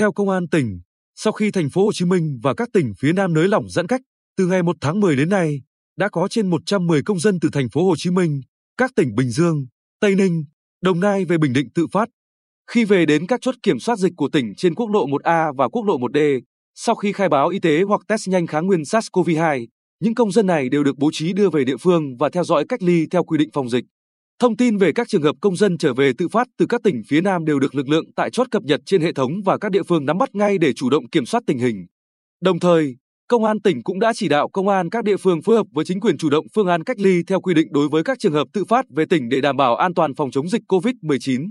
Theo Công an tỉnh, sau khi thành phố Hồ Chí Minh và các tỉnh phía Nam nới lỏng giãn cách, từ ngày 1 tháng 10 đến nay, đã có trên 110 công dân từ thành phố Hồ Chí Minh, các tỉnh Bình Dương, Tây Ninh, Đồng Nai về Bình Định tự phát. Khi về đến các chốt kiểm soát dịch của tỉnh trên quốc lộ 1A và quốc lộ 1D, sau khi khai báo y tế hoặc test nhanh kháng nguyên SARS-CoV-2, những công dân này đều được bố trí đưa về địa phương và theo dõi cách ly theo quy định phòng dịch. Thông tin về các trường hợp công dân trở về tự phát từ các tỉnh phía Nam đều được lực lượng tại chốt cập nhật trên hệ thống và các địa phương nắm bắt ngay để chủ động kiểm soát tình hình. Đồng thời, Công an tỉnh cũng đã chỉ đạo công an các địa phương phối hợp với chính quyền chủ động phương án cách ly theo quy định đối với các trường hợp tự phát về tỉnh để đảm bảo an toàn phòng chống dịch COVID-19.